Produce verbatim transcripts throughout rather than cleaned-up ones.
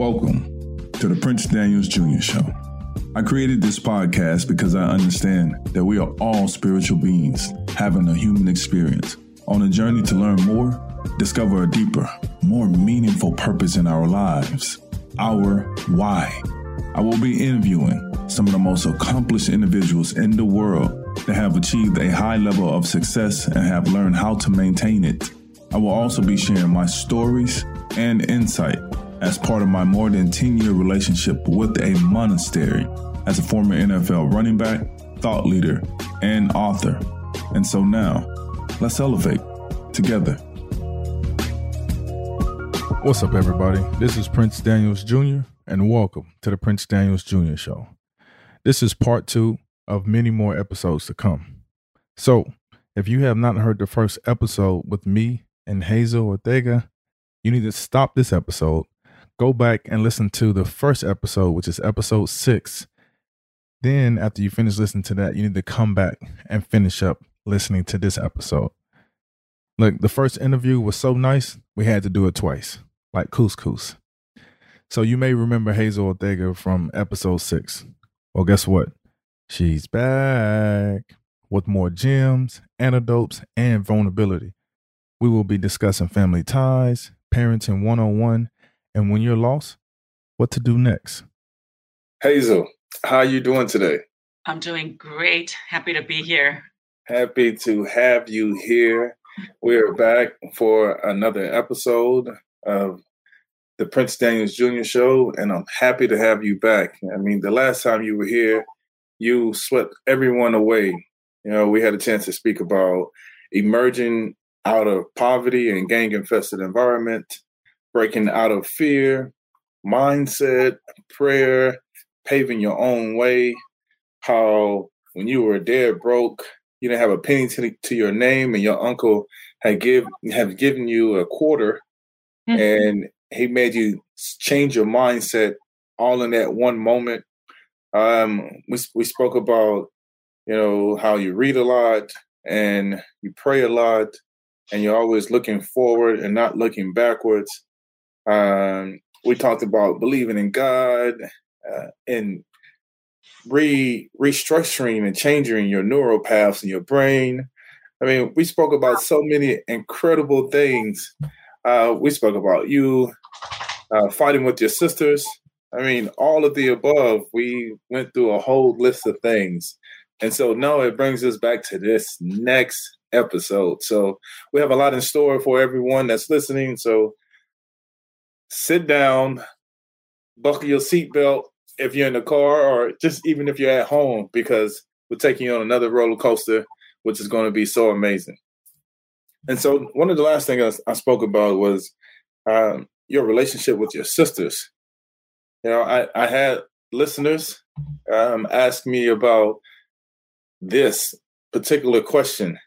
Welcome to the Prince Daniels Junior Show. I created this podcast because I understand that we are all spiritual beings having a human experience on a journey to learn more, discover a deeper, more meaningful purpose in our lives, our why. I will be interviewing some of the most accomplished individuals in the world that have achieved a high level of success and have learned how to maintain it. I will also be sharing my stories and insight as part of my more than ten-year relationship with a monastery as a former N F L running back, thought leader, and author. And so now, let's elevate together. What's up, everybody? This is Prince Daniels Junior, and welcome to the Prince Daniels Junior Show. This is part two of many more episodes to come. So, if you have not heard the first episode with me and Hazel Ortega, you need to stop this episode, go back and listen to the first episode, which is episode six. Then after you finish listening to that, you need to come back and finish up listening to this episode. Look, the first interview was so nice, we had to do it twice, like couscous. So you may remember Hazel Ortega from episode six. Well, guess what? She's back with more gems, antidotes, and vulnerability. We will be discussing family ties, parenting one oh one, and when you're lost, what to do next. Hazel, how are you doing today? I'm doing great. Happy to be here. Happy to have you here. We are back for another episode of the Prince Daniels Junior Show, and I'm happy to have you back. I mean, the last time you were here, you swept everyone away. You know, we had a chance to speak about emerging out of poverty and gang-infested environment, breaking out of fear, mindset, prayer, paving your own way, how when you were dead broke, you didn't have a penny to, to your name, and your uncle had give have given you a quarter, mm-hmm. and he made you change your mindset all in that one moment. Um, we we spoke about, you know, how you read a lot and you pray a lot, and you're always looking forward and not looking backwards. Um, we talked about believing in God uh, and. Re restructuring and changing your neural paths in your brain. I mean, we spoke about so many incredible things. Uh, we spoke about you uh, fighting with your sisters. I mean, all of the above. We went through a whole list of things. And so now it brings us back to this next episode. So we have a lot in store for everyone that's listening. So sit down, buckle your seatbelt, if you're in the car or just even if you're at home, because we're taking you on another roller coaster, which is going to be so amazing. And so one of the last things I, I spoke about was um, your relationship with your sisters. You know, I, I had listeners um, ask me about this particular question,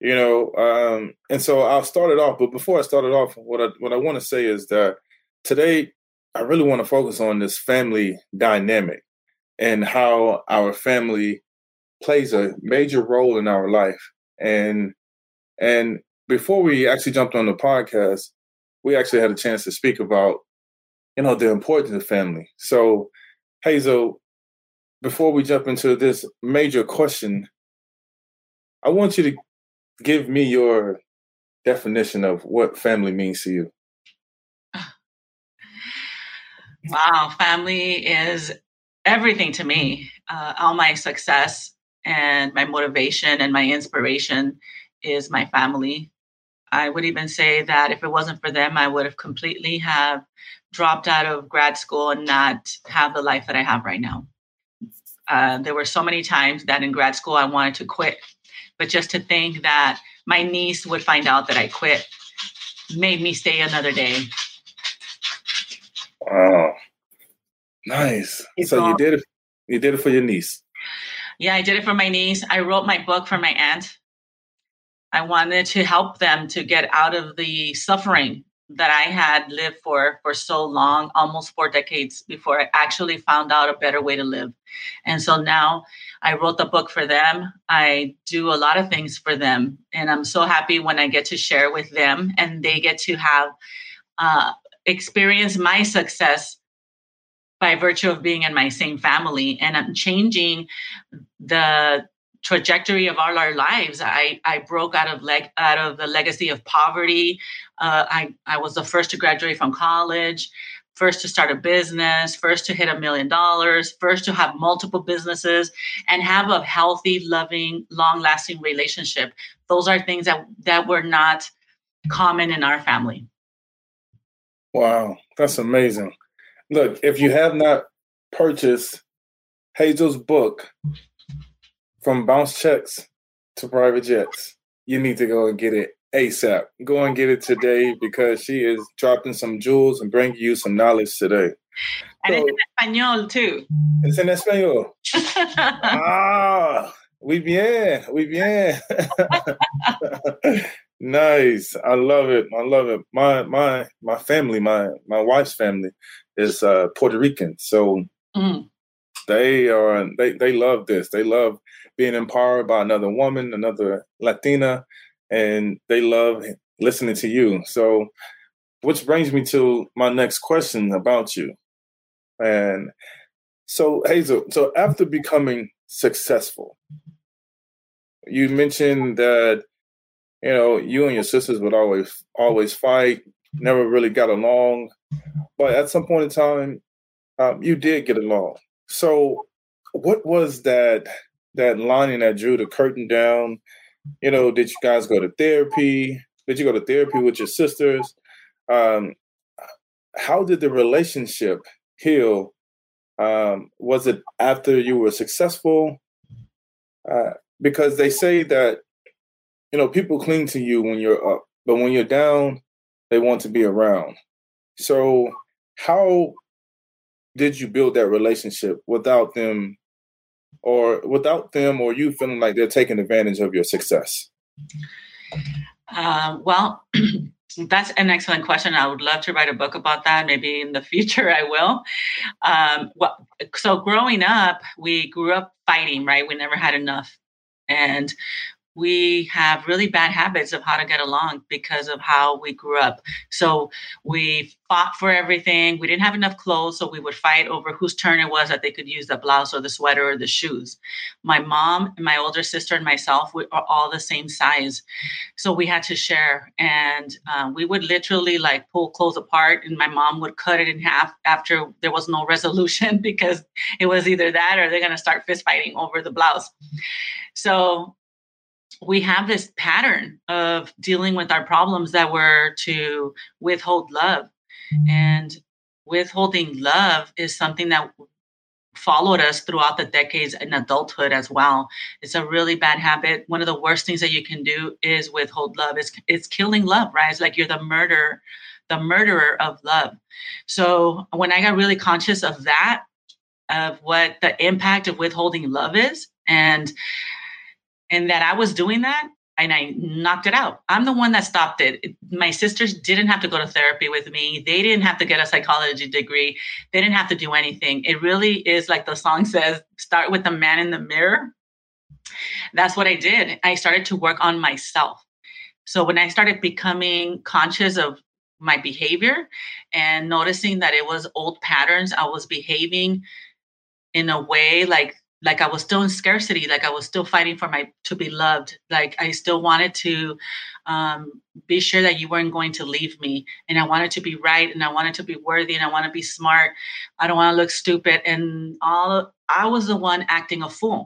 you know, um, and so I'll start it off. But before I start it off, what I, what I want to say is that today, I really want to focus on this family dynamic and how our family plays a major role in our life. And and before we actually jumped on the podcast, we actually had a chance to speak about, you know, the importance of family. So, Hazel, before we jump into this major question, I want you to give me your definition of what family means to you. Wow, family is everything to me. Uh, all my success and my motivation and my inspiration is my family. I would even say that if it wasn't for them, I would have completely have dropped out of grad school and not have the life that I have right now. Uh, there were so many times that in grad school I wanted to quit, but just to think that my niece would find out that I quit made me stay another day. Wow. Nice. It's so all, you did it. You did it for your niece. Yeah, I did it for my niece. I wrote my book for my aunt. I wanted to help them to get out of the suffering that I had lived for for so long, almost four decades before I actually found out a better way to live. And so now I wrote the book for them. I do a lot of things for them. And I'm so happy when I get to share with them and they get to have uh experience my success by virtue of being in my same family. And I'm changing the trajectory of all our lives. I, I broke out of leg out of the legacy of poverty. Uh, I, I was the first to graduate from college, first to start a business, first to hit a million dollars, first to have multiple businesses, and have a healthy, loving, long-lasting relationship. Those are things that, that were not common in our family. Wow, that's amazing. Look, if you have not purchased Hazel's book, From Bounce Checks to Private Jets, you need to go and get it ASAP. Go and get it today, because she is dropping some jewels and bringing you some knowledge today. And so, it's in Espanol, too. It's in Espanol. Ah, muy bien, muy bien. Nice. I love it. I love it. My my my family, my my wife's family is uh, Puerto Rican. So mm. they are they, they love this. They love being empowered by another woman, another Latina, and they love listening to you. So which brings me to my next question about you. And so, Hazel, so after becoming successful, you mentioned that you know, you and your sisters would always always fight, never really got along. But at some point in time, um, you did get along. So what was that that lining that drew the curtain down? You know, did you guys go to therapy? Did you go to therapy with your sisters? Um, how did the relationship heal? Um, was it after you were successful? Uh, because they say that, you know, people cling to you when you're up, but when you're down, they want to be around. So how did you build that relationship without them or without them or you feeling like they're taking advantage of your success? Uh, well, that's an excellent question. I would love to write a book about that. Maybe in the future I will. Um, well, so growing up, we grew up fighting, right? We never had enough. And we have really bad habits of how to get along because of how we grew up. So we fought for everything. We didn't have enough clothes, so we would fight over whose turn it was that they could use the blouse or the sweater or the shoes. My mom and my older sister and myself, we are all the same size. So we had to share. And um, we would literally like pull clothes apart, and my mom would cut it in half after there was no resolution, because it was either that or they're going to start fist fighting over the blouse. So we have this pattern of dealing with our problems that were to withhold love. And withholding love is something that followed us throughout the decades in adulthood as well. It's a really bad habit. One of the worst things that you can do is withhold love. It's, it's killing love, right? It's like you're the murderer, the murderer of love. So when I got really conscious of that, of what the impact of withholding love is, and And that I was doing that, and I knocked it out. I'm the one that stopped it. it. My sisters didn't have to go to therapy with me. They didn't have to get a psychology degree. They didn't have to do anything. It really is like the song says, start with the man in the mirror. That's what I did. I started to work on myself. So when I started becoming conscious of my behavior and noticing that it was old patterns, I was behaving in a way like Like I was still in scarcity, like I was still fighting for my to be loved. Like I still wanted to um, be sure that you weren't going to leave me. And I wanted to be right. And I wanted to be worthy. And I want to be smart. I don't want to look stupid. And all I was the one acting a fool.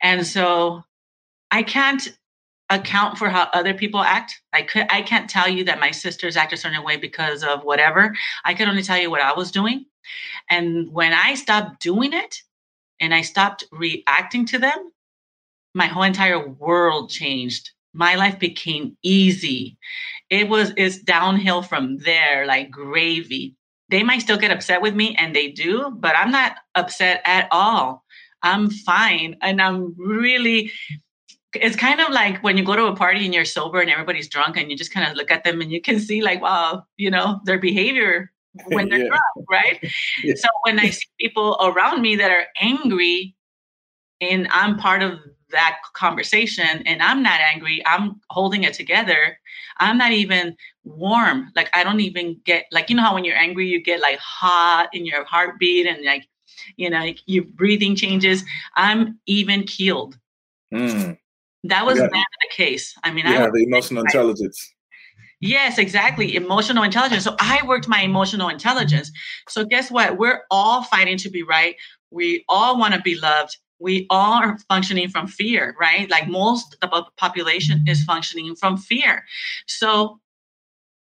And so I can't account for how other people act. I could I can't tell you that my sisters act a certain way because of whatever. I could only tell you what I was doing. And when I stopped doing it, and I stopped reacting to them, my whole entire world changed. My life became easy. It was, it's downhill from there, like gravy. They might still get upset with me, and they do, but I'm not upset at all. I'm fine. And I'm really, it's kind of like when you go to a party and you're sober and everybody's drunk, and you just kind of look at them and you can see like, wow, you know, their behavior when they're yeah. drunk, right? Yeah. So when I see people around me that are angry, and I'm part of that conversation and I'm not angry. I'm holding it together. I'm not even warm. Like, I don't even get, like, you know how when you're angry, you get like hot in your heartbeat and like, you know, like your breathing changes. I'm even keeled. Mm. That was yeah. not the case. I mean, yeah, I the emotional like, intelligence. Yes, exactly. Emotional intelligence. So I worked my emotional intelligence. So guess what? We're all fighting to be right. We all want to be loved. We all are functioning from fear, right? Like most of the population is functioning from fear. So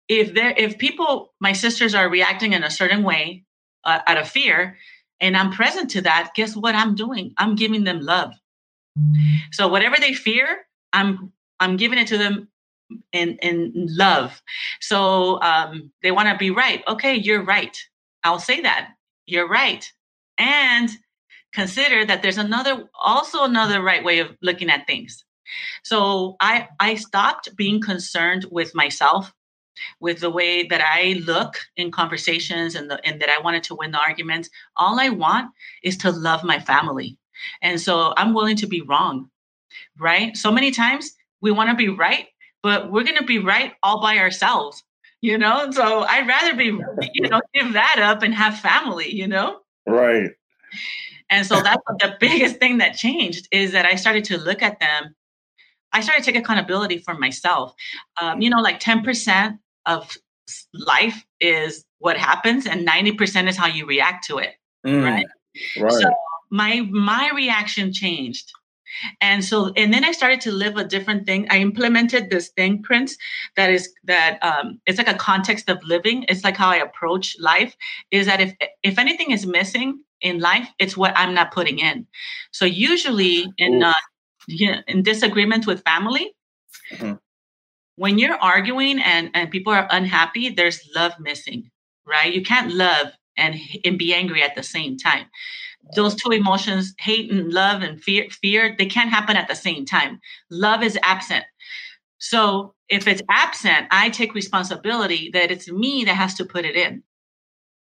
if there, if people, my sisters are reacting in a certain way uh, out of fear, and I'm present to that, guess what I'm doing? I'm giving them love. So whatever they fear, I'm I'm giving it to them in in love. So um, they want to be right. Okay, you're right. I'll say that. You're right. And consider that there's another, also another right way of looking at things. So I, I stopped being concerned with myself, with the way that I look in conversations and, the, and that I wanted to win the arguments. All I want is to love my family. And so I'm willing to be wrong, right? So many times we want to be right, but we're going to be right all by ourselves, you know? So I'd rather be, you know, give that up and have family, you know? Right. And so that's the biggest thing that changed is that I started to look at them. I started to take accountability for myself. Um, you know, like ten percent of life is what happens and ninety percent is how you react to it. Mm, right? right. So my, my reaction changed. And so, and then I started to live a different thing. I implemented this thing, Prince, that is that um, it's like a context of living. It's like how I approach life is that if, if anything is missing in life, it's what I'm not putting in. So usually in, uh, you know, in disagreements with family, mm-hmm. when you're arguing and, and people are unhappy, there's love missing, right? You can't love and, and be angry at the same time. Those two emotions, hate and love and fear, fear, they can't happen at the same time. Love is absent. So if it's absent, I take responsibility that it's me that has to put it in.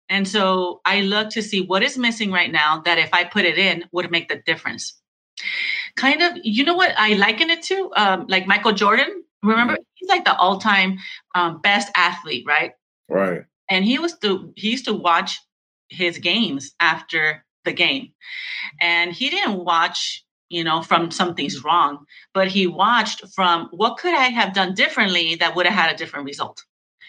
And so I look to see what is missing right now that if I put it in would make the difference. Kind of, you know what I liken it to? Um, like Michael Jordan, remember? He's like the all-time um, best athlete, right? Right. And he was to, he used to watch his games after the game. And he didn't watch, you know, from something's wrong, but he watched from what could I have done differently that would have had a different result.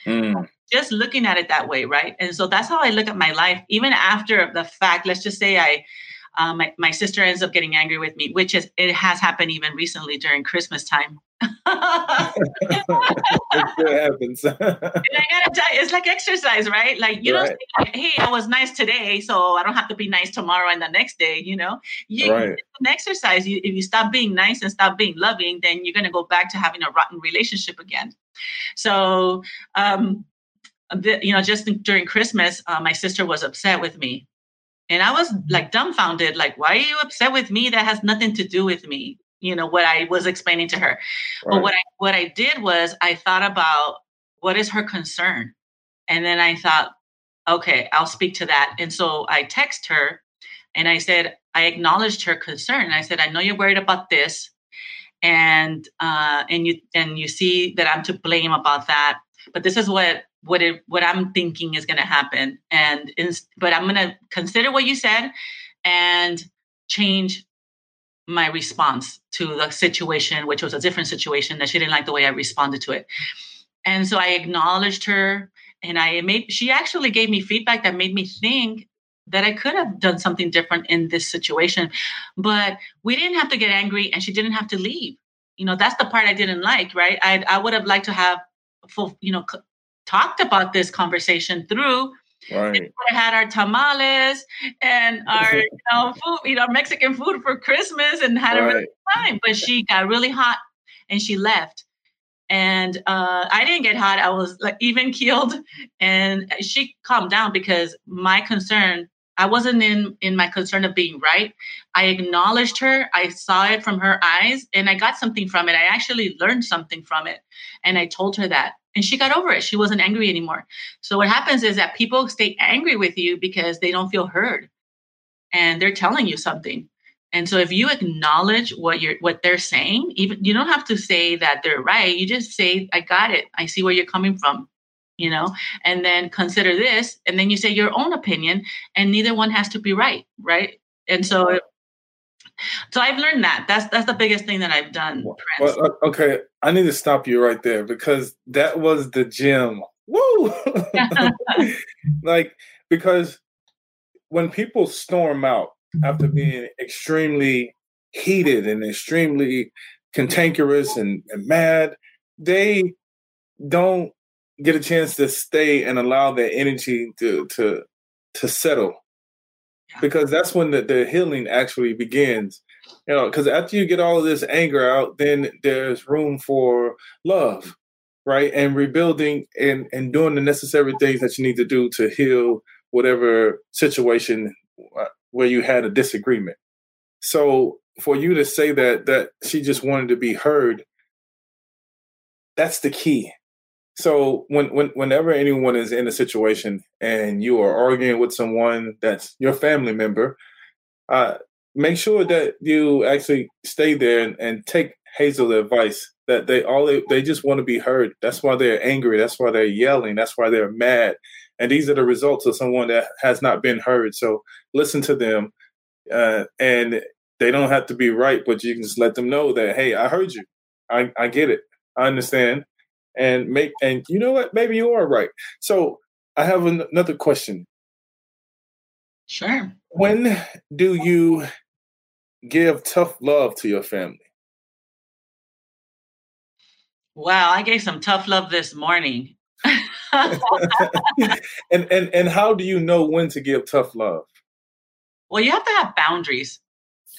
Mm. Just looking at it that way, right? And so that's how I look at my life, even after the fact. Let's just say I, uh, my, my sister ends up getting angry with me, which is, it has happened even recently during Christmas time. It still happens. And I gotta tell you, it's like exercise, right? Like you right. don't say, hey, I was nice today, so I don't have to be nice tomorrow and the next day, you know? You, right. It's an exercise. You, if you stop being nice and stop being loving, then you're going to go back to having a rotten relationship again. So, um, the, you know, just during Christmas, uh, my sister was upset with me. And I was like dumbfounded, like, why are you upset with me? That has nothing to do with me. You know, what I was explaining to her. Right. But what I, what I did was I thought about what is her concern. And then I thought, okay, I'll speak to that. And so I text her and I said, I acknowledged her concern. And I said, I know you're worried about this. And, uh, and you, and you see that I'm to blame about that, but this is what, what, it, what I'm thinking is going to happen. And, but I'm going to consider what you said and change my response to the situation, which was a different situation that she didn't like the way I responded to it. And so I acknowledged her and I made, she actually gave me feedback that made me think that I could have done something different in this situation, but we didn't have to get angry and she didn't have to leave. You know, that's the part I didn't like, right? I I would have liked to have, full, you know, c- talked about this conversation through. Right. We would have had our tamales and our, you know, food, you know, Mexican food for Christmas and had right. a really good time. But she got really hot and she left. And uh, I didn't get hot. I was like even keeled, and she calmed down because my concern, I wasn't in, in my concern of being right. I acknowledged her. I saw it from her eyes and I got something from it. I actually learned something from it. And I told her that. And she got over it. She wasn't angry anymore. So what happens is that people stay angry with you because they don't feel heard. And they're telling you something. And so if you acknowledge what you're, what they're saying, even you don't have to say that they're right. You just say, I got it. I see where you're coming from, you know, and then consider this. And then you say your own opinion, and neither one has to be right. Right. And so, so I've learned that that's, that's the biggest thing that I've done. Prince. Well, okay. I need to stop you right there, because that was the gem. Woo! Like, because when people storm out after being extremely heated and extremely cantankerous and, and mad, they don't get a chance to stay and allow their energy to to, to settle. Yeah. Because that's when the, the healing actually begins. You know, because after you get all of this anger out, then there's room for love, right? And rebuilding and, and doing the necessary things that you need to do to heal whatever situation where you had a disagreement. So for you to say that, that she just wanted to be heard, that's the key. So when, when whenever anyone is in a situation and you are arguing with someone that's your family member, uh, make sure that you actually stay there and, and take Hazel's advice, that they all they, they just want to be heard. That's why they're angry. That's why they're yelling. That's why they're mad. And these are the results of someone that has not been heard. So listen to them, uh, and they don't have to be right, but you can just let them know that, hey, I heard you. I, I get it. I understand. And make and you know what? Maybe you are right. So I have an- another question. Sure. When do you give tough love to your family? Wow, I gave some tough love this morning. and, and and how do you know when to give tough love? Well, you have to have boundaries,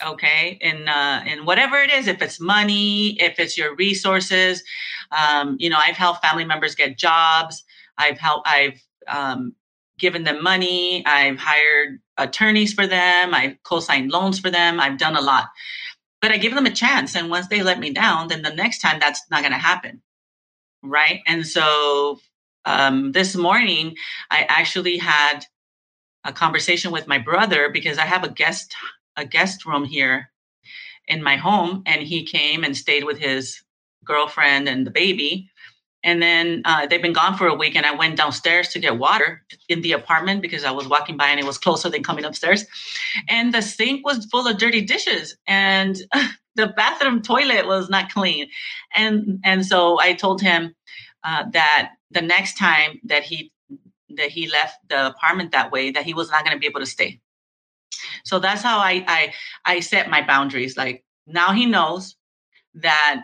okay? And uh, and whatever it is, if it's money, if it's your resources, um, you know, I've helped family members get jobs. I've helped. I've um, given them money. I've hired attorneys for them. I've co-signed loans for them. I've done a lot, but I give them a chance. And once they let me down, then the next time that's not going to happen, right? And so. Um, this morning, I actually had a conversation with my brother because I have a guest a guest room here in my home, and he came and stayed with his girlfriend and the baby. And then uh, they've been gone for a week, and I went downstairs to get water in the apartment because I was walking by and it was closer than coming upstairs. And the sink was full of dirty dishes, and the bathroom toilet was not clean. And and so I told him uh, that the next time that he that he left the apartment that way, that he was not going to be able to stay. So that's how I, I I set my boundaries. Like, now he knows that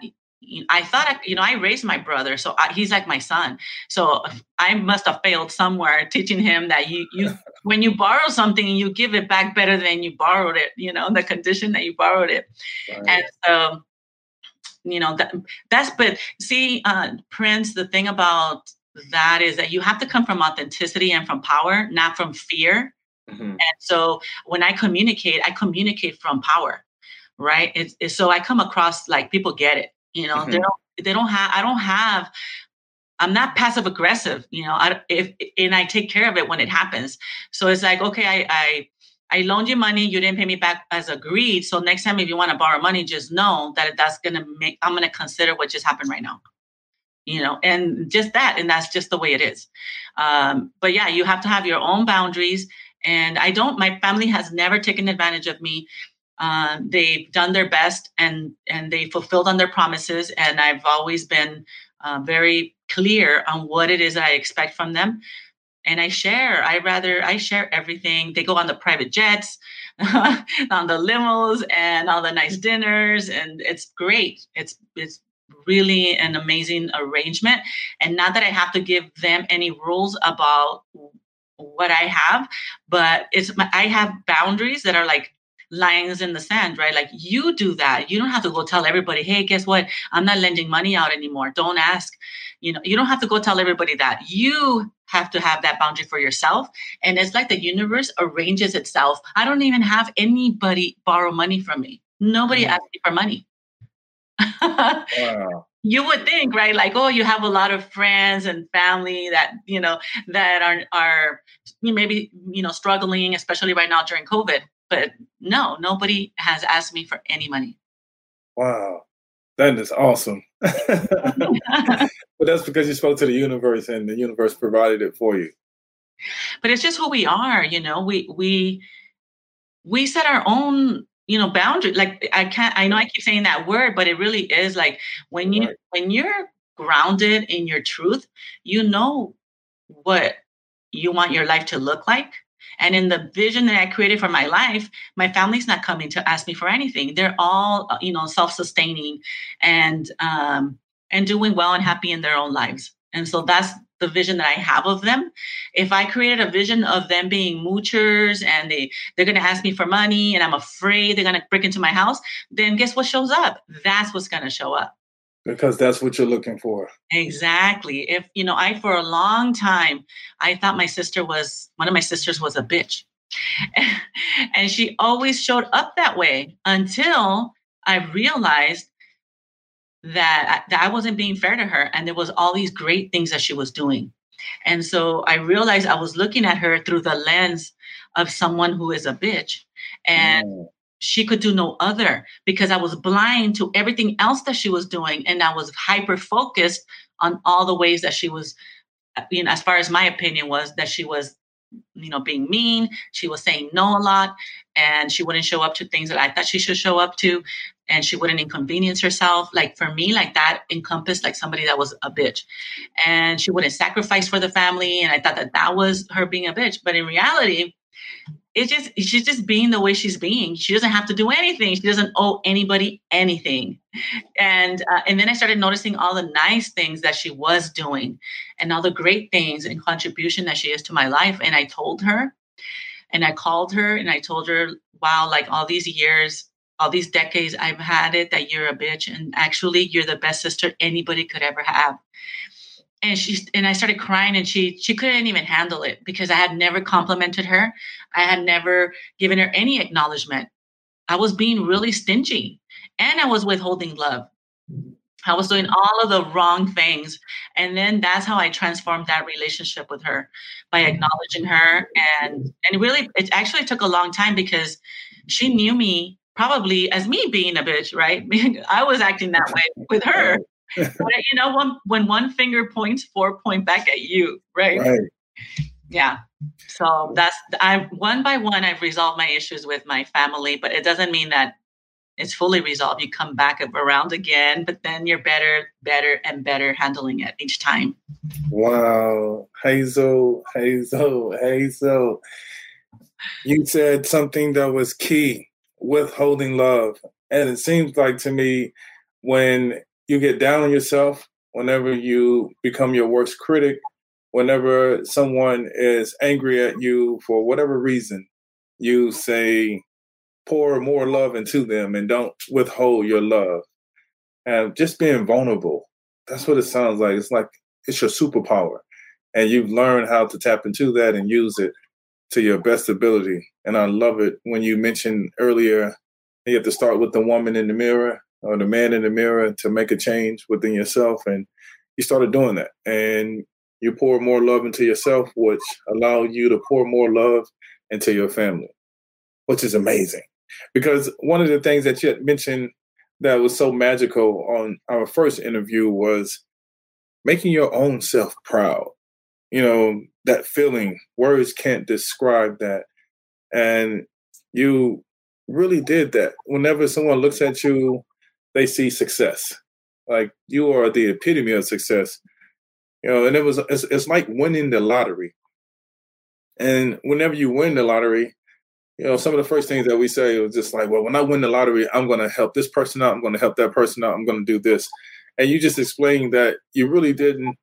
I thought, I, you know, I raised my brother, so I, he's like my son. So I must have failed somewhere teaching him that you you when you borrow something, you give it back better than you borrowed it, you know, the condition that you borrowed it. Right. And so, you know, that, that's, but see, uh, Prince, the thing about that is that you have to come from authenticity and from power, not from fear. Mm-hmm. And so when I communicate, I communicate from power, right? It's, it's, so I come across like people get it, you know, mm-hmm. they don't, they don't have, I don't have, I'm not passive aggressive, you know, I, if, and I take care of it when it happens. So it's like, okay, I, I, I loaned you money. You didn't pay me back as agreed. So next time, if you want to borrow money, just know that that's going to make, I'm going to consider what just happened right now, you know, and just that. And that's just the way it is. Um, but yeah, you have to have your own boundaries. And I don't, my family has never taken advantage of me. Um, they've done their best and, and they fulfilled on their promises. And I've always been uh, very clear on what it is that I expect from them. And I share, I rather, I share everything. They go on the private jets, on the limos and all the nice dinners. And it's great. It's it's really an amazing arrangement. And not that I have to give them any rules about what I have, but it's my, I have boundaries that are like lines in the sand, right? Like, you do that. You don't have to go tell everybody, hey, guess what? I'm not lending money out anymore. Don't ask. You know, you don't have to go tell everybody that. You have to have that boundary for yourself. And it's like the universe arranges itself. I don't even have anybody borrow money from me. Nobody mm-hmm. asked me for money. Wow. You would think, right? Like, oh, you have a lot of friends and family that, you know, that are, are maybe, you know, struggling, especially right now during COVID. But no, nobody has asked me for any money. Wow. That is awesome. But that's because you spoke to the universe and the universe provided it for you. But it's just who we are. You know, we, we, we set our own, you know, boundary. Like I can't, I know I keep saying that word, but it really is like when you, right. when you're grounded in your truth, you know what you want your life to look like. And in the vision that I created for my life, my family's not coming to ask me for anything. They're all, you know, self-sustaining and um, and doing well and happy in their own lives. And so that's the vision that I have of them. If I created a vision of them being moochers and they, they're going to ask me for money and I'm afraid they're going to break into my house, then guess what shows up? That's what's going to show up. Because that's what you're looking for. Exactly. If, you know, I, for a long time, I thought my sister was, one of my sisters was a bitch. And she always showed up that way until I realized that, that I wasn't being fair to her. And there was all these great things that she was doing. And so I realized I was looking at her through the lens of someone who is a bitch. And mm. she could do no other because I was blind to everything else that she was doing. And I was hyper-focused on all the ways that she was, you know, as far as my opinion was that she was, you know, being mean, she was saying no a lot, and she wouldn't show up to things that I thought she should show up to. And she wouldn't inconvenience herself. Like for me, like that encompassed like somebody that was a bitch, and she wouldn't sacrifice for the family. And I thought that that was her being a bitch. But in reality, It's just, she's just being the way she's being. She doesn't have to do anything. She doesn't owe anybody anything. And uh, and then I started noticing all the nice things that she was doing and all the great things and contribution that she is to my life. And I told her and I called her and I told her, wow, like all these years, all these decades, I've had it that you're a bitch. And actually, you're the best sister anybody could ever have. And she and I started crying, and she she couldn't even handle it because I had never complimented her. I had never given her any acknowledgement. I was being really stingy, and I was withholding love. I was doing all of the wrong things. And then that's how I transformed that relationship with her, by acknowledging her. And and really, it actually took a long time because she knew me probably as me being a bitch, right? I was acting that way with her. But, you know, when, when one finger points, four point back at you, right? Right. Yeah. So that's, I one by one, I've resolved my issues with my family, but it doesn't mean that it's fully resolved. You come back around again, but then you're better, better, and better handling it each time. Wow. Hazel, Hazel, Hazel. You said something that was key, withholding love. And it seems like to me when you get down on yourself, whenever you become your worst critic, whenever someone is angry at you for whatever reason, you say, pour more love into them and don't withhold your love. And just being vulnerable, that's what it sounds like. It's like it's your superpower. And you've learned how to tap into that and use it to your best ability. And I love it when you mentioned earlier, you have to start with the woman in the mirror, or the man in the mirror, to make a change within yourself. And you started doing that. And you pour more love into yourself, which allowed you to pour more love into your family, which is amazing. Because one of the things that you had mentioned that was so magical on our first interview was making your own self proud. You know, that feeling, words can't describe that. And you really did that. Whenever someone looks at you, they see success. Like you are the epitome of success, you know, and it was, it's, it's like winning the lottery. And whenever you win the lottery, you know, some of the first things that we say was just like, well, when I win the lottery, I'm going to help this person out. I'm going to help that person out. I'm going to do this. And you just explained that you really didn't,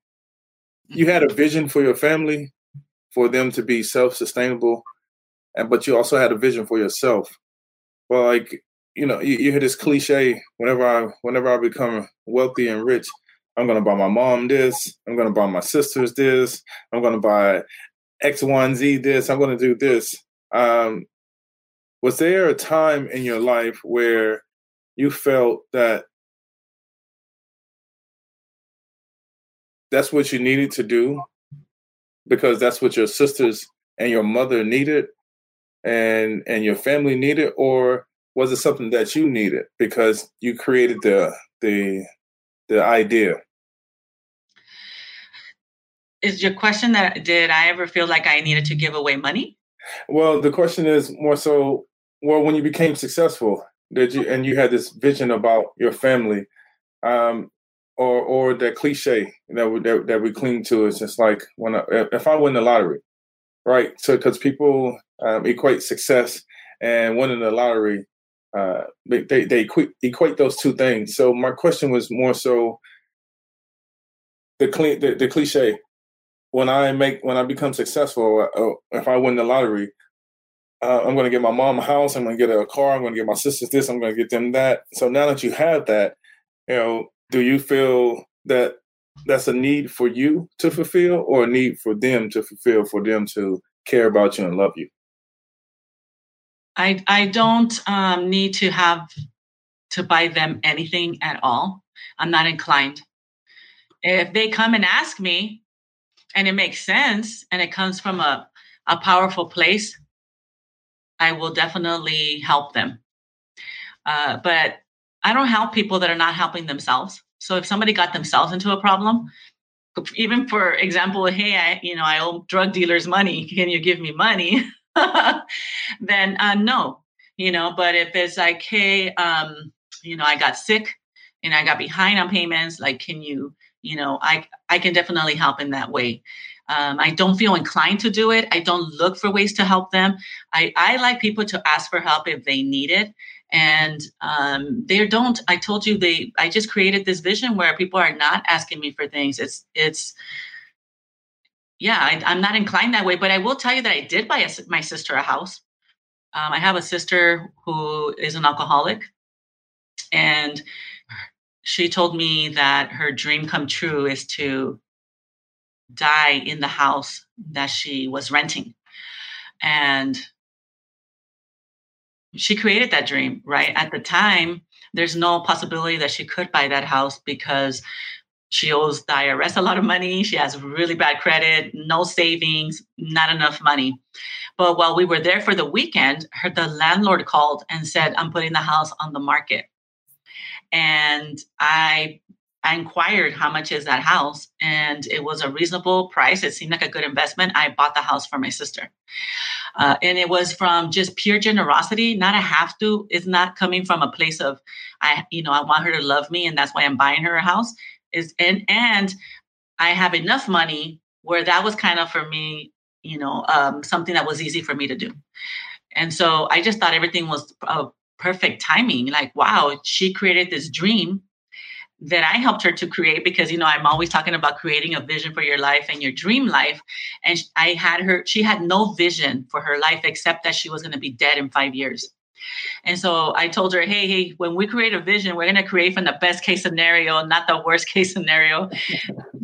you had a vision for your family, for them to be self-sustainable. And, but you also had a vision for yourself. Well, like, you know, you, you hear this cliche, whenever I whenever I become wealthy and rich, I'm going to buy my mom this, I'm going to buy my sisters this, I'm going to buy X, Y, and Z this, I'm going to do this. Um, was there a time in your life where you felt that that's what you needed to do because that's what your sisters and your mother needed? and and your family needed, or was it something that you needed because you created the the the idea? Is your question that did I ever feel like I needed to give away money? Well, the question is more so, well, when you became successful, did you and you had this vision about your family, um, or or that cliche that we that, that we cling to is just like when I, if I win the lottery, right? So because people um, equate success and winning the lottery, uh, they they equate, equate those two things. So my question was more so the the, the cliche. When I make, when I become successful, if I win the lottery, uh, I'm going to get my mom a house. I'm going to get a car. I'm going to get my sisters this. I'm going to get them that. So now that you have that, you know, do you feel that that's a need for you to fulfill, or a need for them to fulfill, for them to care about you and love you? I I don't um, need to have to buy them anything at all. I'm not inclined. If they come and ask me, and it makes sense, and it comes from a, a powerful place, I will definitely help them. Uh, but I don't help people that are not helping themselves. So if somebody got themselves into a problem, even for example, hey, I, you know, I owe drug dealers money. Can you give me money? Then uh, no, you know. But if it's like, hey, um, you know, I got sick and I got behind on payments. Like, can you? You know, I I can definitely help in that way. Um, I don't feel inclined to do it. I don't look for ways to help them. I, I like people to ask for help if they need it. And um, they don't. I told you, they. I just created this vision where people are not asking me for things. It's, it's. yeah, I, I'm not inclined that way. But I will tell you that I did buy a, my sister a house. Um, I have a sister who is an alcoholic. And she told me that her dream come true is to die in the house that she was renting. And she created that dream, right? At the time, there's no possibility that she could buy that house because she owes the I R S a lot of money. She has really bad credit, no savings, not enough money. But while we were there for the weekend, her, the landlord called and said, "I'm putting the house on the market." And I, I inquired, how much is that house? And it was a reasonable price. It seemed like a good investment. I bought the house for my sister. Uh, and it was from just pure generosity, not a have to. It's not coming from a place of, I, you know, I want her to love me and that's why I'm buying her a house. Is and, and I have enough money where that was kind of, for me, you know, um, something that was easy for me to do. And so I just thought everything was uh, perfect timing. Like, wow, she created this dream that I helped her to create, because, you know, I'm always talking about creating a vision for your life and your dream life. And I had her, she had no vision for her life, except that she was going to be dead in five years. And so I told her, hey, hey, when we create a vision, we're going to create from the best case scenario, not the worst case scenario.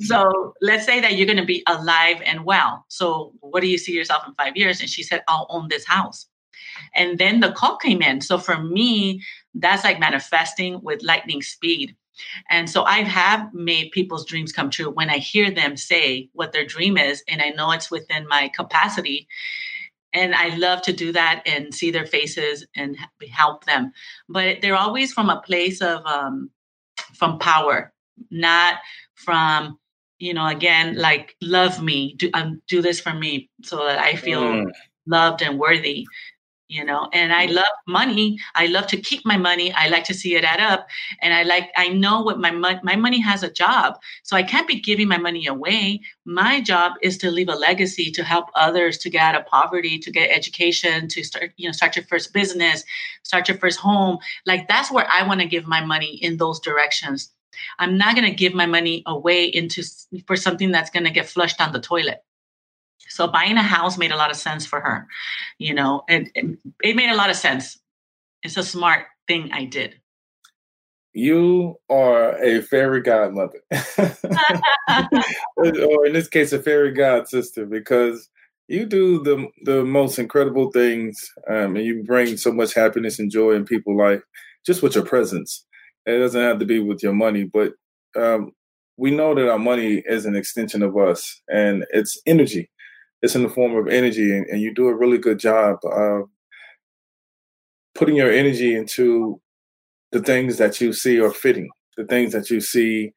So let's say that you're going to be alive and well. So what do you see yourself in five years? And she said, I'll own this house. And then the call came in. So for me, that's like manifesting with lightning speed. And so I have made people's dreams come true when I hear them say what their dream is, and I know it's within my capacity. And I love to do that and see their faces and help them. But they're always from a place of um, from power, not from, you know, again, like, love me, do, um, do this for me so that I feel mm. loved and worthy. You know, and I love money. I love to keep my money. I like to see it add up. And I like, I know what my money, my money has a job. So I can't be giving my money away. My job is to leave a legacy, to help others to get out of poverty, to get education, to start, you know, start your first business, start your first home. Like, that's where I want to give my money, in those directions. I'm not going to give my money away into for something that's going to get flushed down the toilet. So buying a house made a lot of sense for her, you know, and it, it made a lot of sense. It's a smart thing I did. You are a fairy godmother, or in this case, a fairy god sister, because you do the the most incredible things, um, and you bring so much happiness and joy in people's life just with your presence. It doesn't have to be with your money, but um, we know that our money is an extension of us, and it's energy. It's in the form of energy, and, and you do a really good job of putting your energy into the things that you see are fitting. The things that you see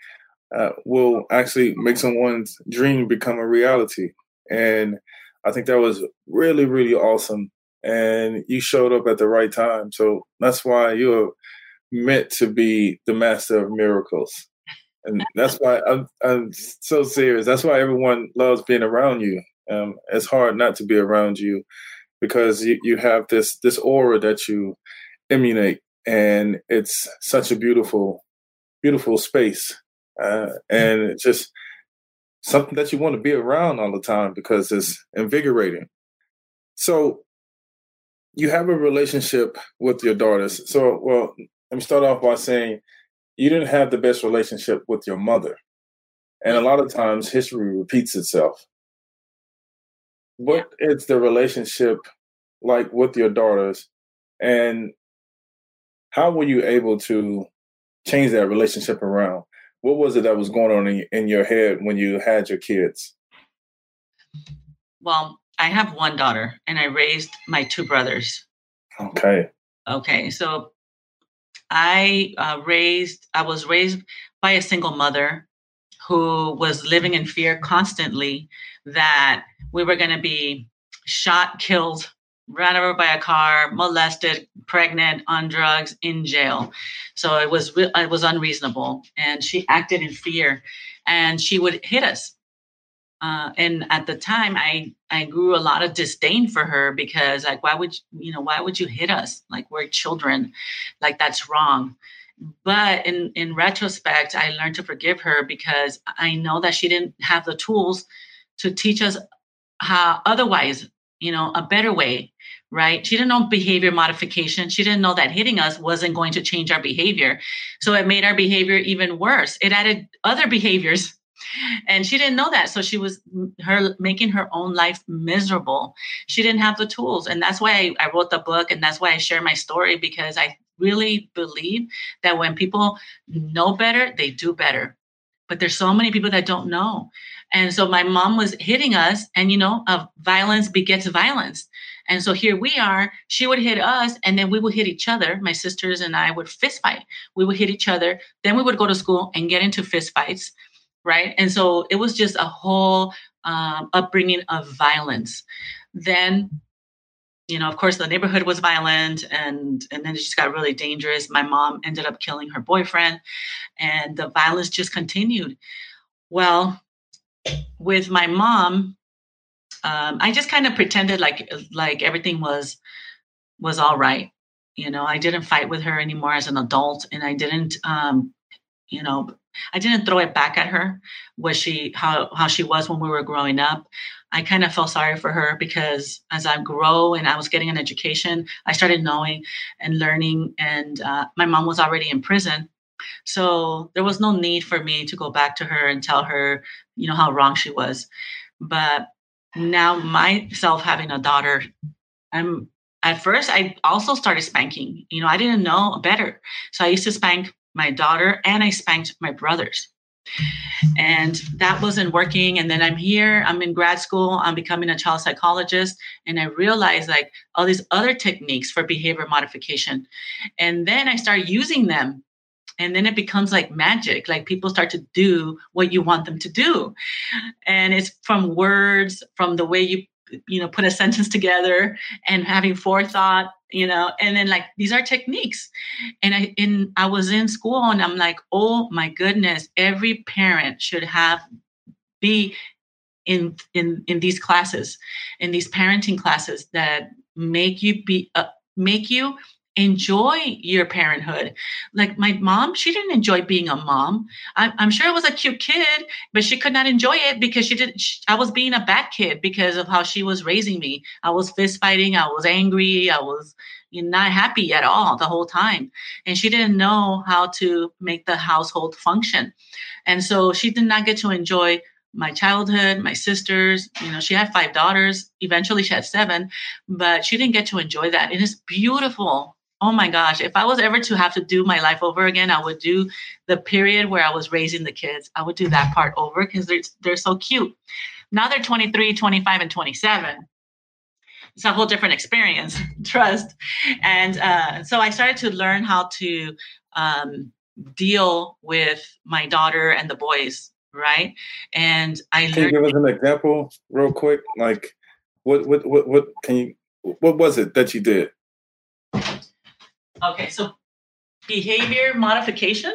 uh, will actually make someone's dream become a reality. And I think that was really, really awesome. And you showed up at the right time. So that's why you're meant to be the master of miracles. And that's why I'm, I'm so serious. That's why everyone loves being around you. Um, it's hard not to be around you because you, you have this, this aura that you emanate. And it's such a beautiful, beautiful space. Uh, and it's just something that you want to be around all the time because it's invigorating. So you have a relationship with your daughters. So, well, let me start off by saying you didn't have the best relationship with your mother. And a lot of times history repeats itself. What is the relationship like with your daughters, and how were you able to change that relationship around? What was it that was going on in, in your head when you had your kids? Well, I have one daughter, and I raised my two brothers. Okay. Okay. So I uh, raised, I was raised by a single mother who was living in fear constantly that we were going to be shot, killed, ran over by a car, molested, pregnant, on drugs, in jail. So it was it was unreasonable, and she acted in fear, and she would hit us. Uh, and at the time, I I grew a lot of disdain for her because, like, why would you know why would you hit us? Like, we're children, like that's wrong. But in in retrospect, I learned to forgive her because I know that she didn't have the tools to teach us how otherwise, you know, a better way. Right. She didn't know behavior modification. She didn't know that hitting us wasn't going to change our behavior. So it made our behavior even worse. It added other behaviors. And she didn't know that. So she was her making her own life miserable. She didn't have the tools. And that's why I, I wrote the book. And that's why I share my story, because I really believe that when people know better, they do better. But there's so many people that don't know. And so my mom was hitting us, and, you know, uh, violence begets violence. And so here we are, she would hit us, and then we would hit each other. My sisters and I would fist fight. We would hit each other. Then we would go to school and get into fist fights. Right. And so it was just a whole um, upbringing of violence. Then, you know, of course, the neighborhood was violent, and, and then it just got really dangerous. My mom ended up killing her boyfriend, and the violence just continued. Well, with my mom, um, I just kind of pretended like like everything was was all right. You know, I didn't fight with her anymore as an adult, and I didn't, um, you know, I didn't throw it back at her. Was she how how she was when we were growing up? I kind of felt sorry for her because as I grow and I was getting an education, I started knowing and learning, and uh, my mom was already in prison. So there was no need for me to go back to her and tell her, you know, how wrong she was. But now myself having a daughter, I'm at first I also started spanking. You know, I didn't know better. So I used to spank my daughter, and I spanked my brothers. And that wasn't working. And then I'm here, I'm in grad school, I'm becoming a child psychologist. And I realized like all these other techniques for behavior modification. And then I start using them. And then it becomes like magic, like people start to do what you want them to do. And it's from words, from the way you, you know, put a sentence together and having forethought, you know, and then like, these are techniques. And I, in, I was in school, and I'm like, oh my goodness, every parent should have be in, in, in these classes, in these parenting classes that make you be, uh, make you enjoy your parenthood. Like my mom, she didn't enjoy being a mom. I, I'm sure it was a cute kid, but she could not enjoy it because she didn't. She, I was being a bad kid because of how she was raising me. I was fist fighting. I was angry. I was you know, not happy at all the whole time. And she didn't know how to make the household function. And so she did not get to enjoy my childhood, my sisters. You know, she had five daughters. Eventually she had seven, but she didn't get to enjoy that. And it's beautiful. Oh my gosh, if I was ever to have to do my life over again, I would do the period where I was raising the kids. I would do that part over because they're, they're so cute. Now they're twenty-three, twenty-five, and twenty-seven. It's a whole different experience, trust. And uh, so I started to learn how to um, deal with my daughter and the boys, right? And I learned- Can you give us an example real quick? Like what, what, what, what can you, what was it that you did? Okay. So behavior modification.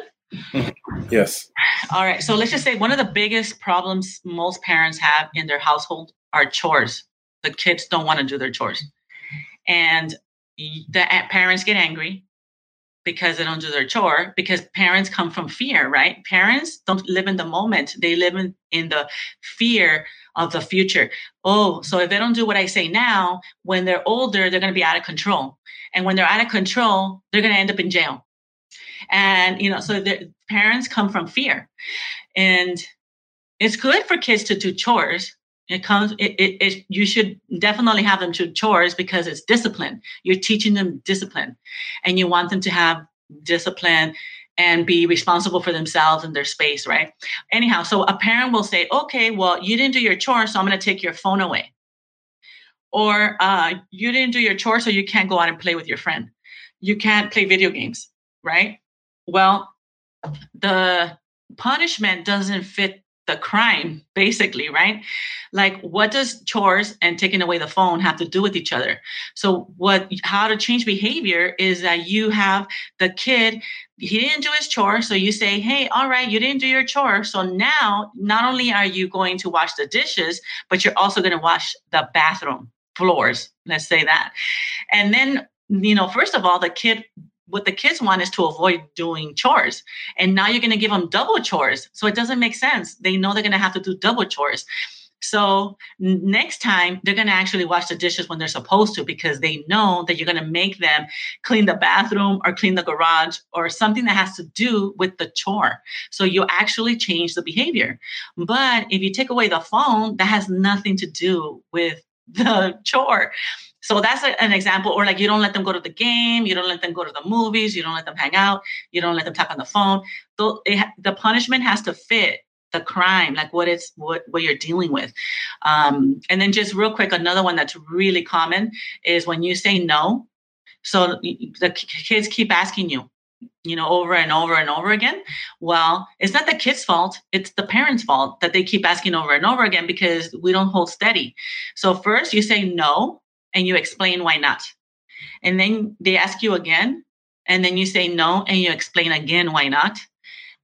Yes. All right. So let's just say one of the biggest problems most parents have in their household are chores. The kids don't want to do their chores. And the parents get angry because they don't do their chore, because parents come from fear, right? Parents don't live in the moment. They live in, in the fear of the future. Oh, so if they don't do what I say now, when they're older, they're going to be out of control. And when they're out of control, they're going to end up in jail. And, you know, so the parents come from fear. And it's good for kids to do chores. It comes, it, it, it, you should definitely have them do chores because it's discipline. You're teaching them discipline, and you want them to have discipline and be responsible for themselves and their space, right? Anyhow, so a parent will say, okay, well, you didn't do your chores, so I'm going to take your phone away. Or uh, you didn't do your chores, so you can't go out and play with your friend. You can't play video games, right? Well, the punishment doesn't fit the crime, basically, right? Like, what does chores and taking away the phone have to do with each other? So what, how to change behavior is that you have the kid, he didn't do his chore. So you say, hey, all right, you didn't do your chore. So now not only are you going to wash the dishes, but you're also going to wash the bathroom floors. Let's say that. And then, you know, first of all, the kid, what the kids want is to avoid doing chores. And now you're going to give them double chores. So it doesn't make sense. They know they're going to have to do double chores. So next time they're going to actually wash the dishes when they're supposed to, because they know that you're going to make them clean the bathroom or clean the garage or something that has to do with the chore. So you actually change the behavior. But if you take away the phone, that has nothing to do with the chore. So that's a, an example. Or like, you don't let them go to the game. You don't let them go to the movies. You don't let them hang out. You don't let them talk on the phone. So it, the punishment has to fit the crime, like what it's, what, what you're dealing with. Um, and then just real quick, another one that's really common is when you say no. So the kids keep asking you, you know, over and over and over again. Well, it's not the kid's fault. It's the parents' fault that they keep asking over and over again, because we don't hold steady. So first you say no, and you explain why not. And then they ask you again, and then you say no, and you explain again why not.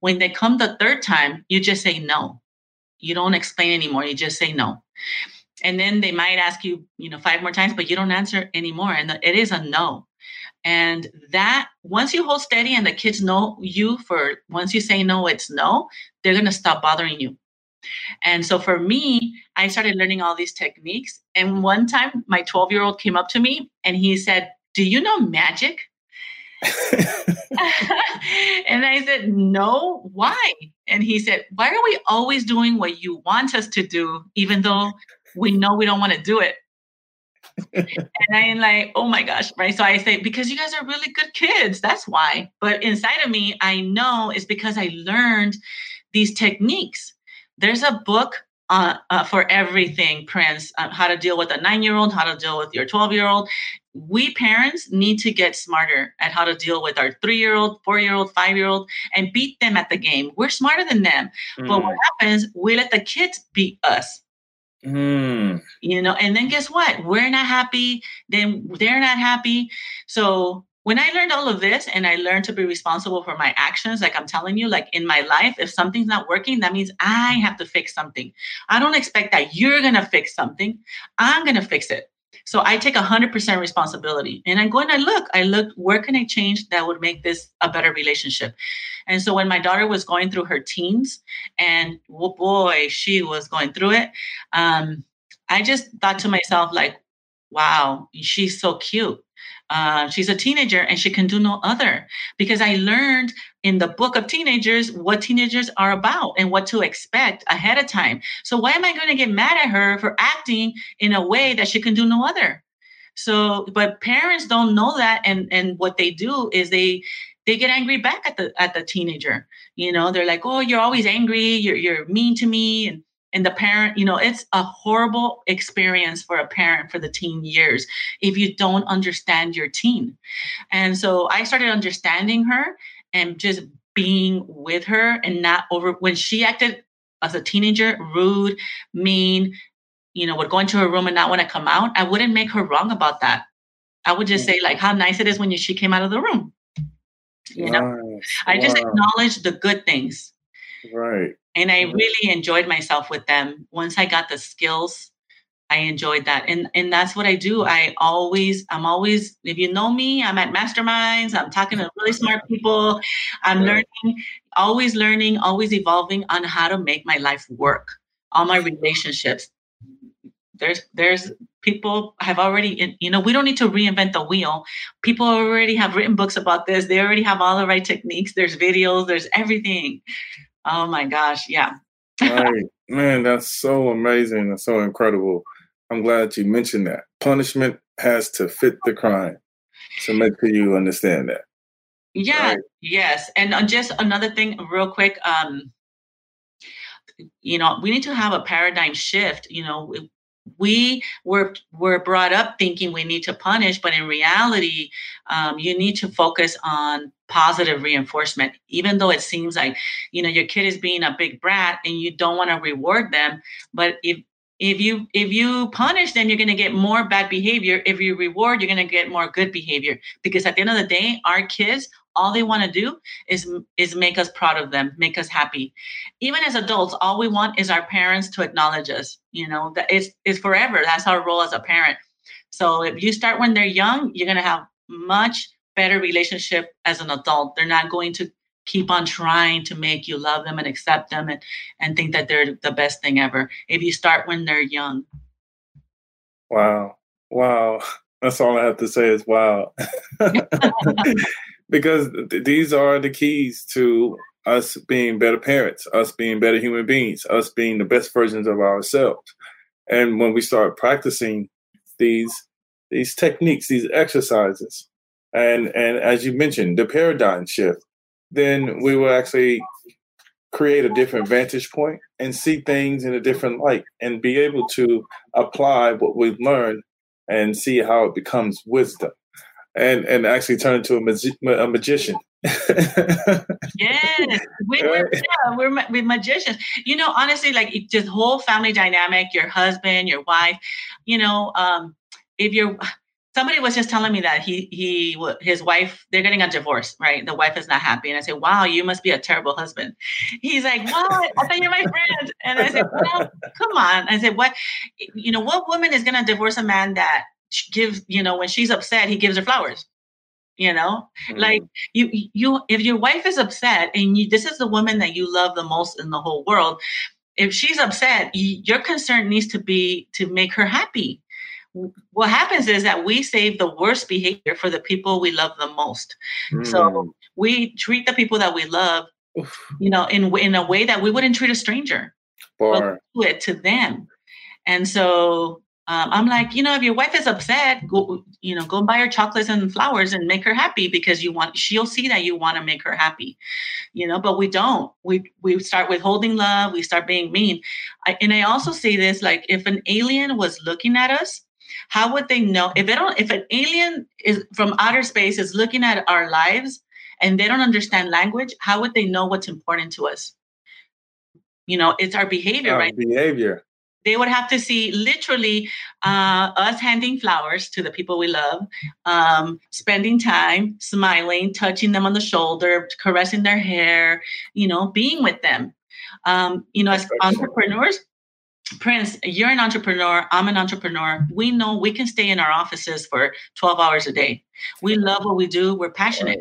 When they come the third time, you just say no. You don't explain anymore. You just say no. And then they might ask you, you know, five more times, but you don't answer anymore. And it is a no. And that, once you hold steady and the kids know you for, once you say no, it's no, they're going to stop bothering you. And so for me, I started learning all these techniques. And one time my twelve year old came up to me and he said, do you know magic? And I said, no, why? And he said, why are we always doing what you want us to do, even though we know we don't want to do it? And I'm like, oh my gosh, right? So I say, because you guys are really good kids, that's why. But inside of me, I know it's because I learned these techniques. There's a book uh, uh, for everything, Prince, uh, how to deal with a nine year old, how to deal with your twelve year old. We parents need to get smarter at how to deal with our three year old, four year old, five year old, and beat them at the game. We're smarter than them. Mm. But what happens, we let the kids beat us. Mm. You know, and then guess what? We're not happy. Then they're not happy. So when I learned all of this and I learned to be responsible for my actions, like I'm telling you, like in my life, if something's not working, that means I have to fix something. I don't expect that you're going to fix something. I'm going to fix it. So I take one hundred percent responsibility, and I go and I look, I look, where can I change that would make this a better relationship? And so when my daughter was going through her teens, and oh boy, she was going through it. Um, I just thought to myself, like, wow, she's so cute. Uh, she's a teenager and she can do no other, because I learned in the book of teenagers what teenagers are about and what to expect ahead of time. So why am I going to get mad at her for acting in a way that she can do no other? So, but parents don't know that. And, and what they do is they, they get angry back at the, at the teenager. You know, they're like, oh, you're always angry. You're, you're mean to me. And, And the parent, you know, it's a horrible experience for a parent for the teen years if you don't understand your teen. And so I started understanding her and just being with her and not over when she acted as a teenager, rude, mean, you know, would go into her room and not want to come out. I wouldn't make her wrong about that. I would just say like how nice it is when you, she came out of the room. You know, wow. I just wow. acknowledged the good things. Right. And I really enjoyed myself with them. Once I got the skills, I enjoyed that. And and that's what I do. I always, I'm always, if you know me, I'm at masterminds. I'm talking to really smart people. I'm yeah. learning, always learning, always evolving on how to make my life work. All my relationships. There's, there's people have already, you know, we don't need to reinvent the wheel. People already have written books about this. They already have all the right techniques. There's videos, there's everything. Oh my gosh. Yeah. Right. Man, that's so amazing and so incredible. I'm glad you mentioned that. Punishment has to fit the crime. So make sure you understand that. Yeah. Right? Yes. And just another thing real quick. Um, you know, we need to have a paradigm shift. You know, we were, were brought up thinking we need to punish, but in reality, um, you need to focus on positive reinforcement, even though it seems like, you know, your kid is being a big brat and you don't want to reward them. But if, if you, if you punish them, you're going to get more bad behavior. If you reward, you're going to get more good behavior, because at the end of the day, our kids, all they want to do is, is make us proud of them, make us happy. Even as adults, all we want is our parents to acknowledge us, you know, that it's, it's forever. That's our role as a parent. So if you start when they're young, you're going to have much better relationship as an adult. They're not going to keep on trying to make you love them and accept them and, and think that they're the best thing ever. If you start when they're young. Wow. Wow. That's all I have to say is wow. Because th- these are the keys to us being better parents, us being better human beings, us being the best versions of ourselves. And when we start practicing these, these techniques, these exercises, and and as you mentioned, the paradigm shift, then we will actually create a different vantage point and see things in a different light and be able to apply what we've learned and see how it becomes wisdom and, and actually turn into a, magi- a magician. Yes, we, we're, yeah, we're, we're magicians. You know, honestly, like the whole family dynamic, your husband, your wife, you know, um, if you're... Somebody was just telling me that he, he, his wife, they're getting a divorce, right? The wife is not happy. And I say, wow, you must be a terrible husband. He's like, what? I thought you're my friend. And I said, well, come on. I said, what, you know, what woman is going to divorce a man that gives, you know, when she's upset, he gives her flowers, you know, mm-hmm. like you, you, if your wife is upset and you, this is the woman that you love the most in the whole world. If she's upset, you, your concern needs to be to make her happy. What happens is that we save the worst behavior for the people we love the most. Mm. So we treat the people that we love, Oof. you know, in in a way that we wouldn't treat a stranger. But we do it to them. And so um, I'm like, you know, if your wife is upset, go, you know, go buy her chocolates and flowers and make her happy, because you want, she'll see that you want to make her happy, you know, but we don't, we, we start withholding love. We start being mean. I, and I also say this, like if an alien was looking at us, how would they know if they don't, if an alien is from outer space is looking at our lives and they don't understand language, how would they know what's important to us? You know, it's our behavior, our right? Behavior. They would have to see literally uh, us handing flowers to the people we love, um, spending time, smiling, touching them on the shoulder, caressing their hair, you know, being with them. Um, you know, as entrepreneurs, Prince, you're an entrepreneur. I'm an entrepreneur. We know we can stay in our offices for twelve hours a day. We love what we do. We're passionate,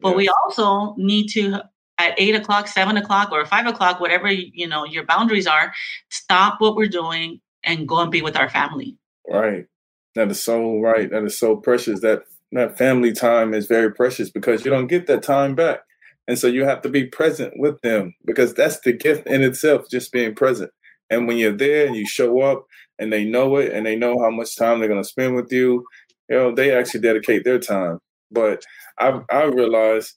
but yes. we also need to at eight o'clock, seven o'clock or five o'clock, whatever, you know, your boundaries are, stop what we're doing and go and be with our family. Right. That is so right. That is so precious. That that family time is very precious because you don't get that time back. And so you have to be present with them, because that's the gift in itself, just being present. And when you're there and you show up and they know it and they know how much time they're going to spend with you, you know, they actually dedicate their time. But I I realized,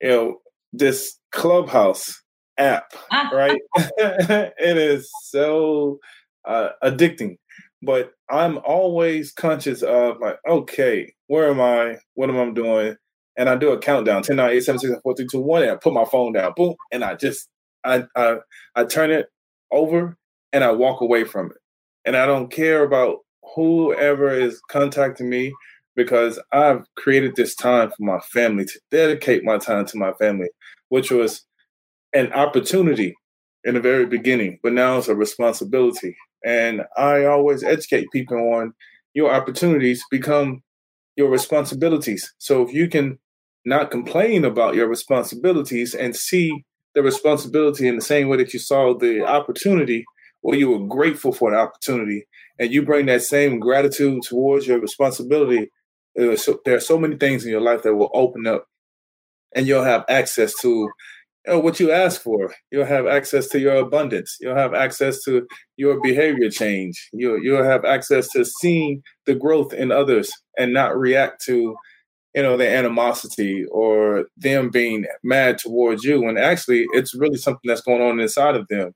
you know, this Clubhouse app, right? It is so uh, addicting. But I'm always conscious of, like, okay, where am I? What am I doing? And I do a countdown, ten, nine, eight, seven, six, five, four, three, two, one, and I put my phone down, boom, and I just, I, I, I turn it over and I walk away from it. And I don't care about whoever is contacting me, because I've created this time for my family, to dedicate my time to my family, which was an opportunity in the very beginning, but now it's a responsibility. And I always educate people on your opportunities become your responsibilities. So if you can not complain about your responsibilities and see the responsibility in the same way that you saw the opportunity, or you were grateful for an opportunity, and you bring that same gratitude towards your responsibility, there are so, there are so many things in your life that will open up, and you'll have access to, you know, what you ask for. You'll have access to your abundance. You'll have access to your behavior change. You'll, you'll have access to seeing the growth in others and not react to, you know, their animosity or them being mad towards you. And actually, it's really something that's going on inside of them.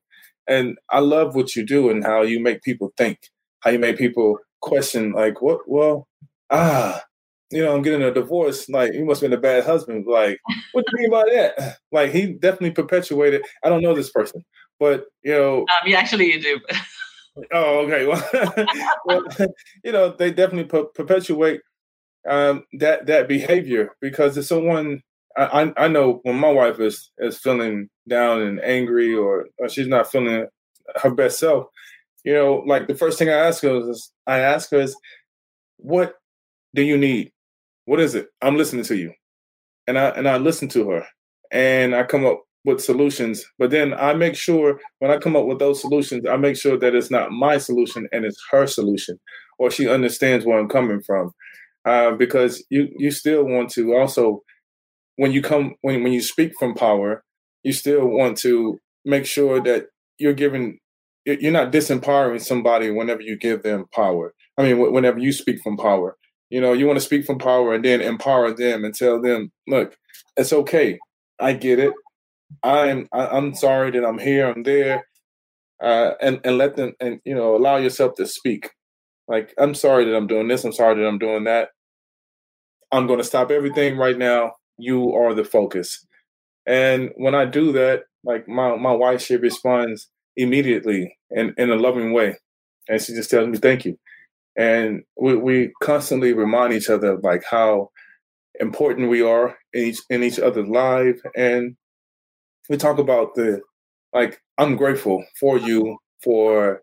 And I love what you do and how you make people think, how you make people question, like, what? Well, ah, you know, I'm getting a divorce. Like, he must have been a bad husband. Like, what do you mean by that? Like, he definitely perpetuated. I don't know this person, but, you know. Um, yeah, actually, you do. Oh, okay. Well, well, you know, they definitely per- perpetuate um, that that behavior, because if someone, I, I know when my wife is, is feeling down and angry, or, or she's not feeling her best self, you know, like the first thing I ask her is, I ask her is, what do you need? What is it? I'm listening to you. And I and I listen to her, and I come up with solutions. But then I make sure when I come up with those solutions, I make sure that it's not my solution and it's her solution, or she understands where I'm coming from, uh, because you you still want to also. When you come, when when you speak from power, you still want to make sure that you're giving, you're not disempowering somebody whenever you give them power. I mean, whenever you speak from power, you know, you want to speak from power and then empower them and tell them, look, it's okay. I get it. I'm I'm sorry that I'm here. I'm there, uh, and and let them, and you know, allow yourself to speak. Like, I'm sorry that I'm doing this. I'm sorry that I'm doing that. I'm going to stop everything right now. You are the focus. And when I do that, like my, my wife, she responds immediately and in a loving way. And she just tells me, thank you. And we, we constantly remind each other of like how important we are in each, in each other's life. And we talk about the, like, I'm grateful for you for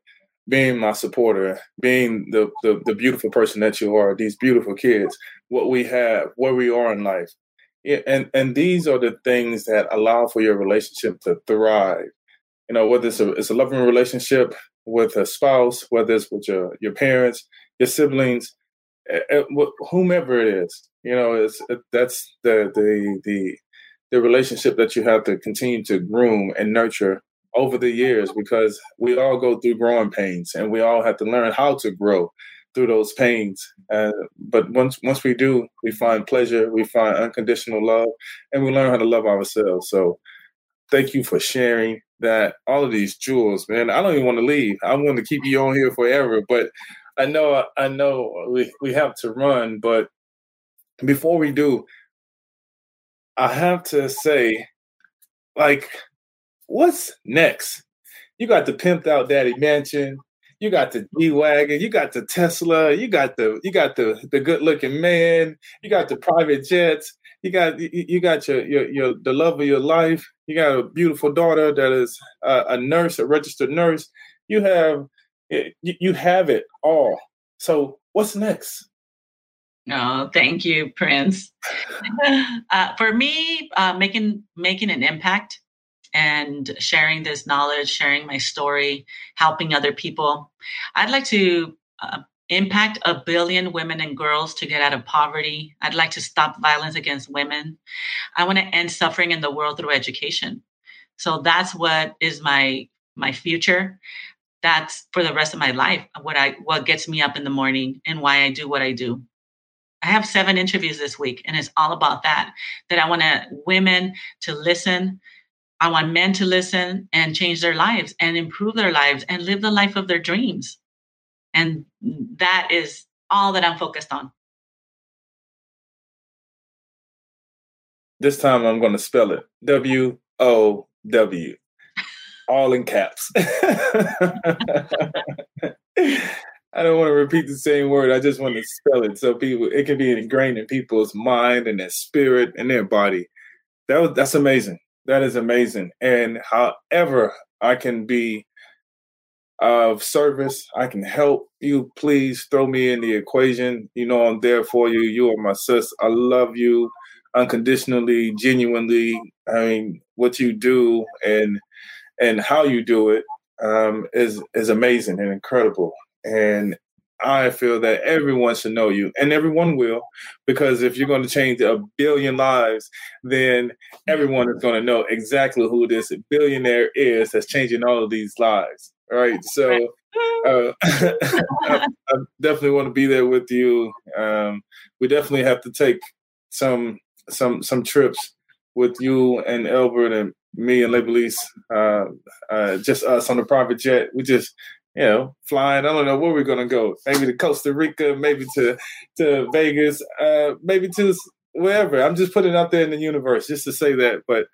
being my supporter, being the, the, the beautiful person that you are, these beautiful kids, what we have, where we are in life. Yeah, and, and these are the things that allow for your relationship to thrive. You know, whether it's a, it's a loving relationship with a spouse, whether it's with your, your parents, your siblings, whomever it is, you know, it's that's the the the the relationship that you have to continue to groom and nurture over the years, because we all go through growing pains and we all have to learn how to grow through those pains. Uh, but once once we do, we find pleasure, we find unconditional love, and we learn how to love ourselves. So thank you for sharing that, all of these jewels, man. I don't even want to leave. I want to keep you on here forever, but I know I know we, we have to run. But before we do, I have to say, like, what's next? You got the Pimped Out Daddy Mansion. You got the G-Wagon, you got the Tesla, you got the you got the, the good-looking man, you got the private jets, you got you, you got your, your your the love of your life, you got a beautiful daughter that is a, a nurse, a registered nurse. You have you, you have it all. So what's next? No, thank you, Prince. uh, for me, uh, making making an impact and sharing this knowledge, sharing my story, helping other people. I'd like to uh, impact a billion women and girls to get out of poverty. I'd like to stop violence against women. I want to end suffering in the world through education. So that's what is my my future. That's for the rest of my life, what I what gets me up in the morning and why I do what I do. I have seven interviews this week, and it's all about that, that I want to women to listen. I want men to listen and change their lives and improve their lives and live the life of their dreams. And that is all that I'm focused on. This time I'm going to spell it W O W, all in caps. I don't want to repeat the same word. I just want to spell it so people, it can be ingrained in people's mind and their spirit and their body. That was, that's amazing. That is amazing. And however I can be of service, I can help you. Please throw me in the equation. You know, I'm there for you. You are my sis. I love you unconditionally, genuinely. I mean, what you do and and how you do it um, is is amazing and incredible. And I feel that everyone should know you, and everyone will, because if you're going to change a billion lives, then everyone is going to know exactly who this billionaire is that's changing all of these lives. All right. So uh, I, I definitely want to be there with you. Um, we definitely have to take some some some trips with you and Albert and me and Labelise, uh, uh, just us on the private jet. We just... You know, flying. I don't know where we're gonna go. Maybe to Costa Rica, maybe to to Vegas, uh, maybe to wherever. I'm just putting it out there in the universe just to say that. But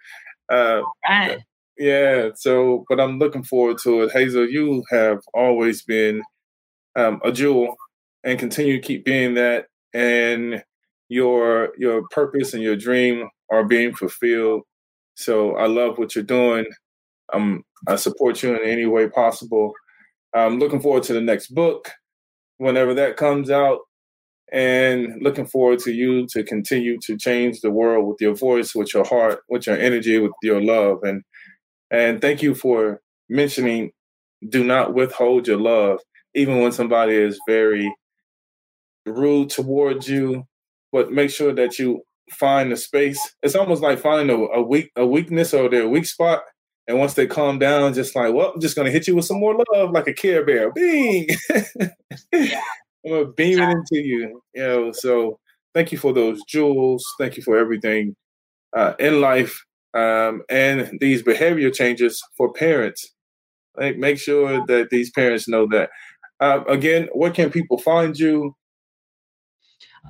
uh, right. yeah. So, but I'm looking forward to it. Hazel, you have always been um, a jewel, and continue to keep being that. And your your purpose and your dream are being fulfilled. So I love what you're doing. Um, I support you in any way possible. I'm looking forward to the next book, whenever that comes out, and looking forward to you to continue to change the world with your voice, with your heart, with your energy, with your love. And and thank you for mentioning, do not withhold your love, even when somebody is very rude towards you, but make sure that you find the space. It's almost like finding a, a, weak, a weakness or their weak spot. And once they calm down, just like, well, I'm just going to hit you with some more love, like a Care Bear. Bing! Yeah. I'm going to beam it into you. You know, so thank you for those jewels. Thank you for everything uh, in life um, and these behavior changes for parents. Like, make sure that these parents know that. Uh, again, where can people find you?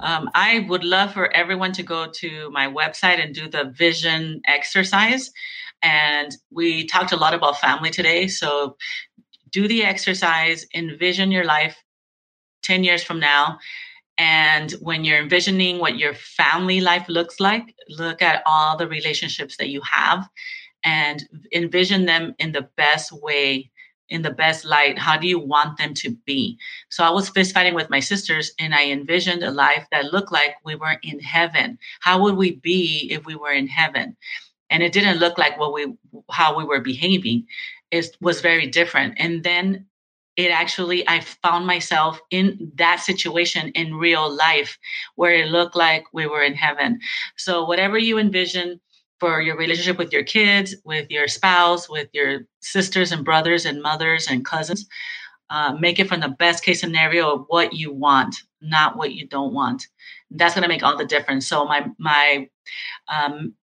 Um, I would love for everyone to go to my website and do the vision exercise. And we talked a lot about family today. So do the exercise, envision your life ten years from now. And when you're envisioning what your family life looks like, look at all the relationships that you have and envision them in the best way, in the best light. How do you want them to be? So I was fist fighting with my sisters and I envisioned a life that looked like we were in heaven. How would we be if we were in heaven? And it didn't look like what we, how we were behaving. It was very different. And then it actually, I found myself in that situation in real life where it looked like we were in heaven. So whatever you envision for your relationship with your kids, with your spouse, with your sisters and brothers and mothers and cousins, uh, make it from the best case scenario of what you want, not what you don't want. That's going to make all the difference. So my, my, um,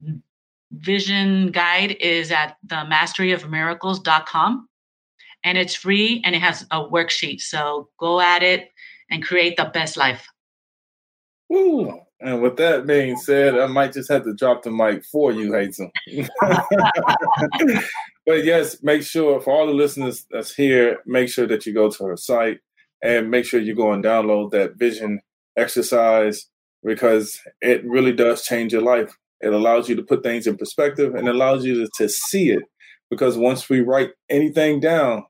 vision guide is at the mastery of miracles dot com and it's free and it has a worksheet. So go at it and create the best life. Woo. And with that being said, I might just have to drop the mic for you, Hazel. But yes, make sure for all the listeners that's here, make sure that you go to her site and make sure you go and download that vision exercise because it really does change your life. It allows you to put things in perspective and allows you to, to see it because once we write anything down,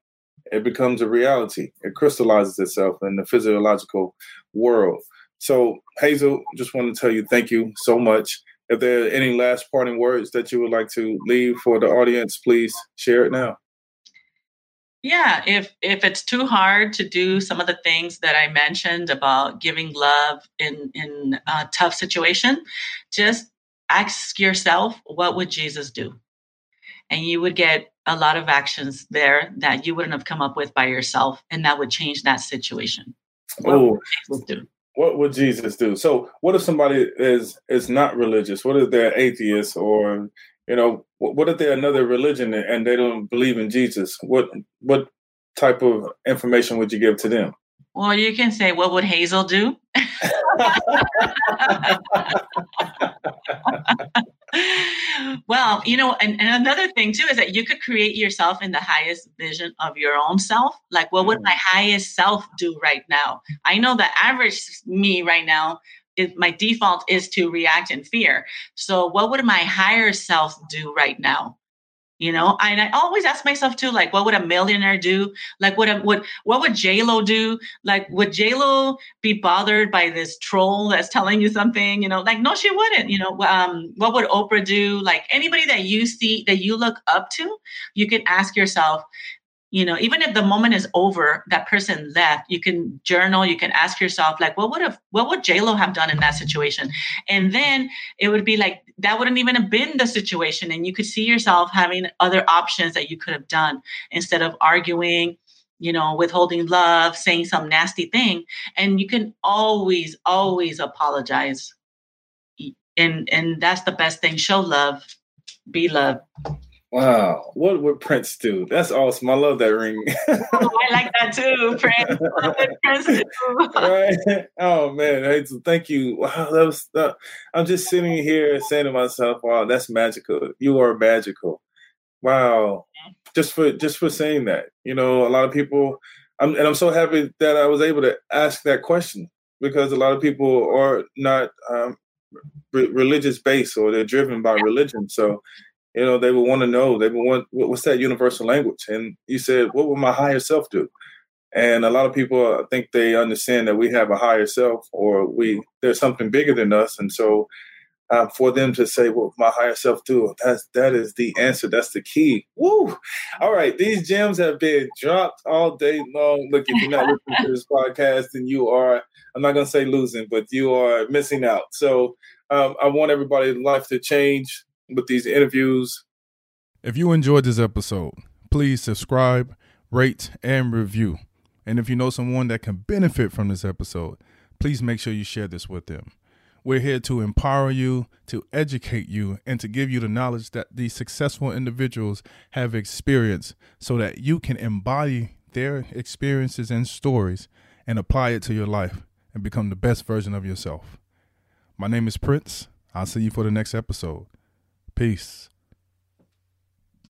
it becomes a reality. It crystallizes itself in the physiological world. So, Hazel, just want to tell you thank you so much. If there are any last parting words that you would like to leave for the audience, please share it now. Yeah, if if it's too hard to do some of the things that I mentioned about giving love in, in a tough situation, just ask yourself, what would Jesus do? And you would get a lot of actions there that you wouldn't have come up with by yourself. And that would change that situation. What oh, would Jesus do? What would Jesus do? So what if somebody is, is not religious? What if they're atheist or You know, what if they're another religion and they don't believe in Jesus? What what type of information would you give to them? Well, you can say, what would Hazel do? Well, you know, and, and another thing, too, is that you could create yourself in the highest vision of your own self. Like, what would my highest self do right now? I know the average me right now, is, my default is to react in fear. So what would my higher self do right now? You know, and I always ask myself, too, like, what would a millionaire do? Like, what would what would J-Lo do? Like, would J-Lo be bothered by this troll that's telling you something? You know, like, no, she wouldn't. You know, um, what would Oprah do? Like, anybody that you see, that you look up to, you can ask yourself, you know, even if the moment is over, that person left, you can journal, you can ask yourself, like, what would have, what would J-Lo have done in that situation? And then it would be like, that wouldn't even have been the situation. And you could see yourself having other options that you could have done instead of arguing, you know, withholding love, saying some nasty thing. And you can always, always apologize. And, and that's the best thing. Show love, be love. Wow. What would Prince do? That's awesome. I love that ring. Oh, I like that too, Prince. I love that Prince too. Right? Oh, man. Thank you. Wow. That was. Uh, I'm just sitting here saying to myself, wow, that's magical. You are magical. Wow. Just for just for saying that. You know, a lot of people, I'm, and I'm so happy that I was able to ask that question, because a lot of people are not um, re- religious based, or they're driven by religion. So, you know, they would want to know, they would want, what's that universal language? And you said, what would my higher self do? And a lot of people, I think they understand that we have a higher self, or we, there's something bigger than us. And so uh, for them to say, well, my higher self do, that's, that is the answer. That's the key. Woo. All right. These gems have been dropped all day long. Look, if you're not listening to this podcast, then you are, I'm not going to say losing, but you are missing out. So um, I want everybody's life to change with these interviews. If you enjoyed this episode, please subscribe, rate, and review. And if you know someone that can benefit from this episode, please make sure you share this with them. We're here to empower you, to educate you, and to give you the knowledge that these successful individuals have experienced, so that you can embody their experiences and stories and apply it to your life and become the best version of yourself. My name is Prince. I'll see you for the next episode. Peace.